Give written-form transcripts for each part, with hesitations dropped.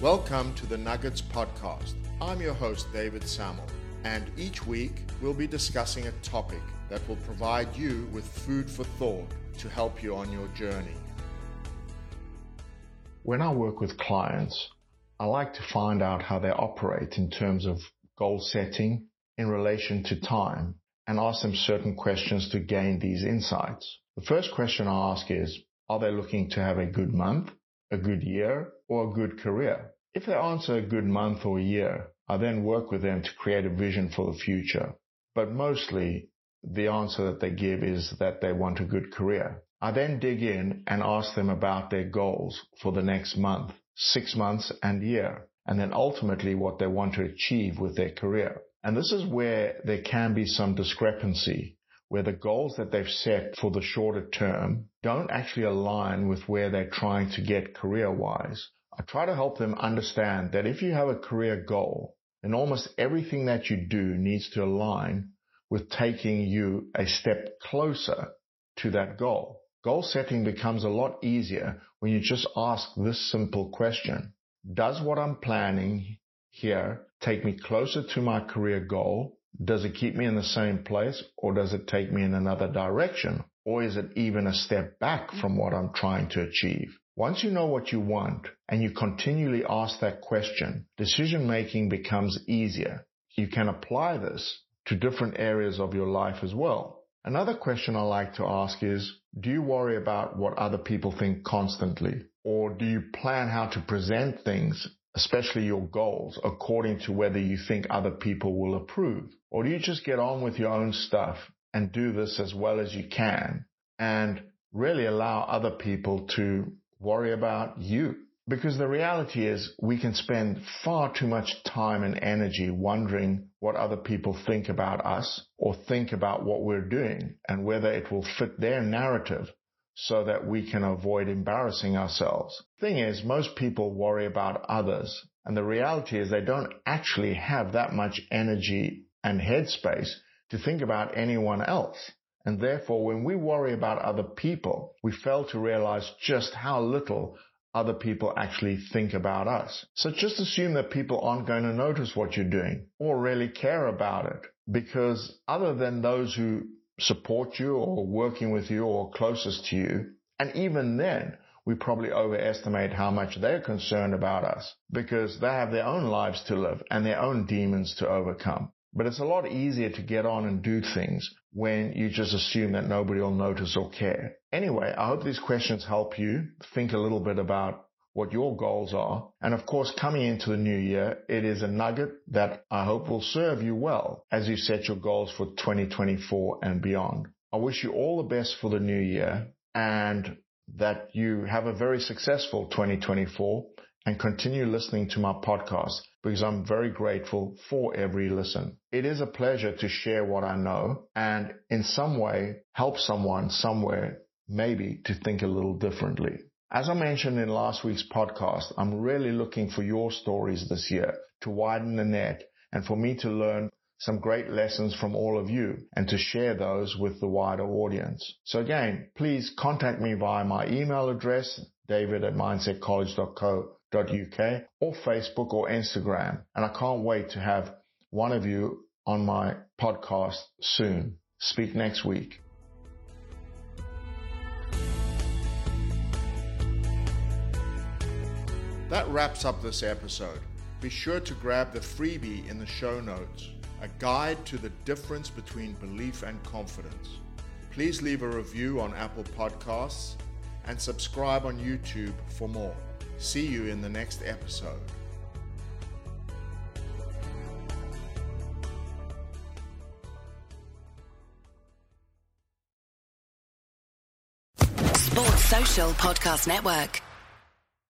Welcome to the Nuggets Podcast. I'm your host, David Sammel, and each week we'll be discussing a topic that will provide you with food for thought to help you on your journey. When I work with clients, I like to find out how they operate in terms of goal setting in relation to time and ask them certain questions to gain these insights. The first question I ask is, are they looking to have a good month, a good year, or a good career? If they answer a good month or year, I then work with them to create a vision for the future. But mostly, the answer that they give is that they want a good career. I then dig in and ask them about their goals for the next month, 6 months, and year, and then ultimately what they want to achieve with their career. And this is where there can be some discrepancy, where the goals that they've set for the shorter term don't actually align with where they're trying to get career-wise. I try to help them understand that if you have a career goal, then almost everything that you do needs to align with taking you a step closer to that goal. Goal setting becomes a lot easier when you just ask this simple question. Does what I'm planning here take me closer to my career goal? Does it keep me in the same place, or does it take me in another direction? Or is it even a step back from what I'm trying to achieve? Once you know what you want and you continually ask that question, decision making becomes easier. You can apply this to different areas of your life as well. Another question I like to ask is, do you worry about what other people think constantly? Or do you plan how to present things, especially your goals, according to whether you think other people will approve? Or do you just get on with your own stuff and do this as well as you can and really allow other people to worry about you? Because the reality is we can spend far too much time and energy wondering what other people think about us or think about what we're doing and whether it will fit their narrative so that we can avoid embarrassing ourselves. Thing is, most people worry about others, and the reality is they don't actually have that much energy and headspace to think about anyone else. And therefore, when we worry about other people, we fail to realize just how little other people actually think about us. So just assume that people aren't going to notice what you're doing or really care about it, because other than those who support you or working with you or closest to you, and even then, we probably overestimate how much they're concerned about us because they have their own lives to live and their own demons to overcome. But it's a lot easier to get on and do things when you just assume that nobody will notice or care. Anyway, I hope these questions help you think a little bit about what your goals are. And of course, coming into the new year, it is a nugget that I hope will serve you well as you set your goals for 2024 and beyond. I wish you all the best for the new year and that you have a very successful 2024 and continue listening to my podcast because I'm very grateful for every listen. It is a pleasure to share what I know and in some way help someone somewhere maybe to think a little differently. As I mentioned in last week's podcast, I'm really looking for your stories this year to widen the net and for me to learn some great lessons from all of you and to share those with the wider audience. So again, please contact me via my email address, david@mindsetcollege.co.uk, or Facebook or Instagram. And I can't wait to have one of you on my podcast soon. Speak next week. That wraps up this episode. Be sure to grab the freebie in the show notes, a guide to the difference between belief and confidence. Please leave a review on Apple Podcasts and subscribe on YouTube for more. See you in the next episode. Sports Social Podcast Network.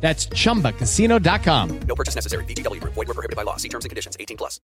That's ChumbaCasino.com. No purchase necessary. VGW group. Void where prohibited by law. See terms and conditions. 18+.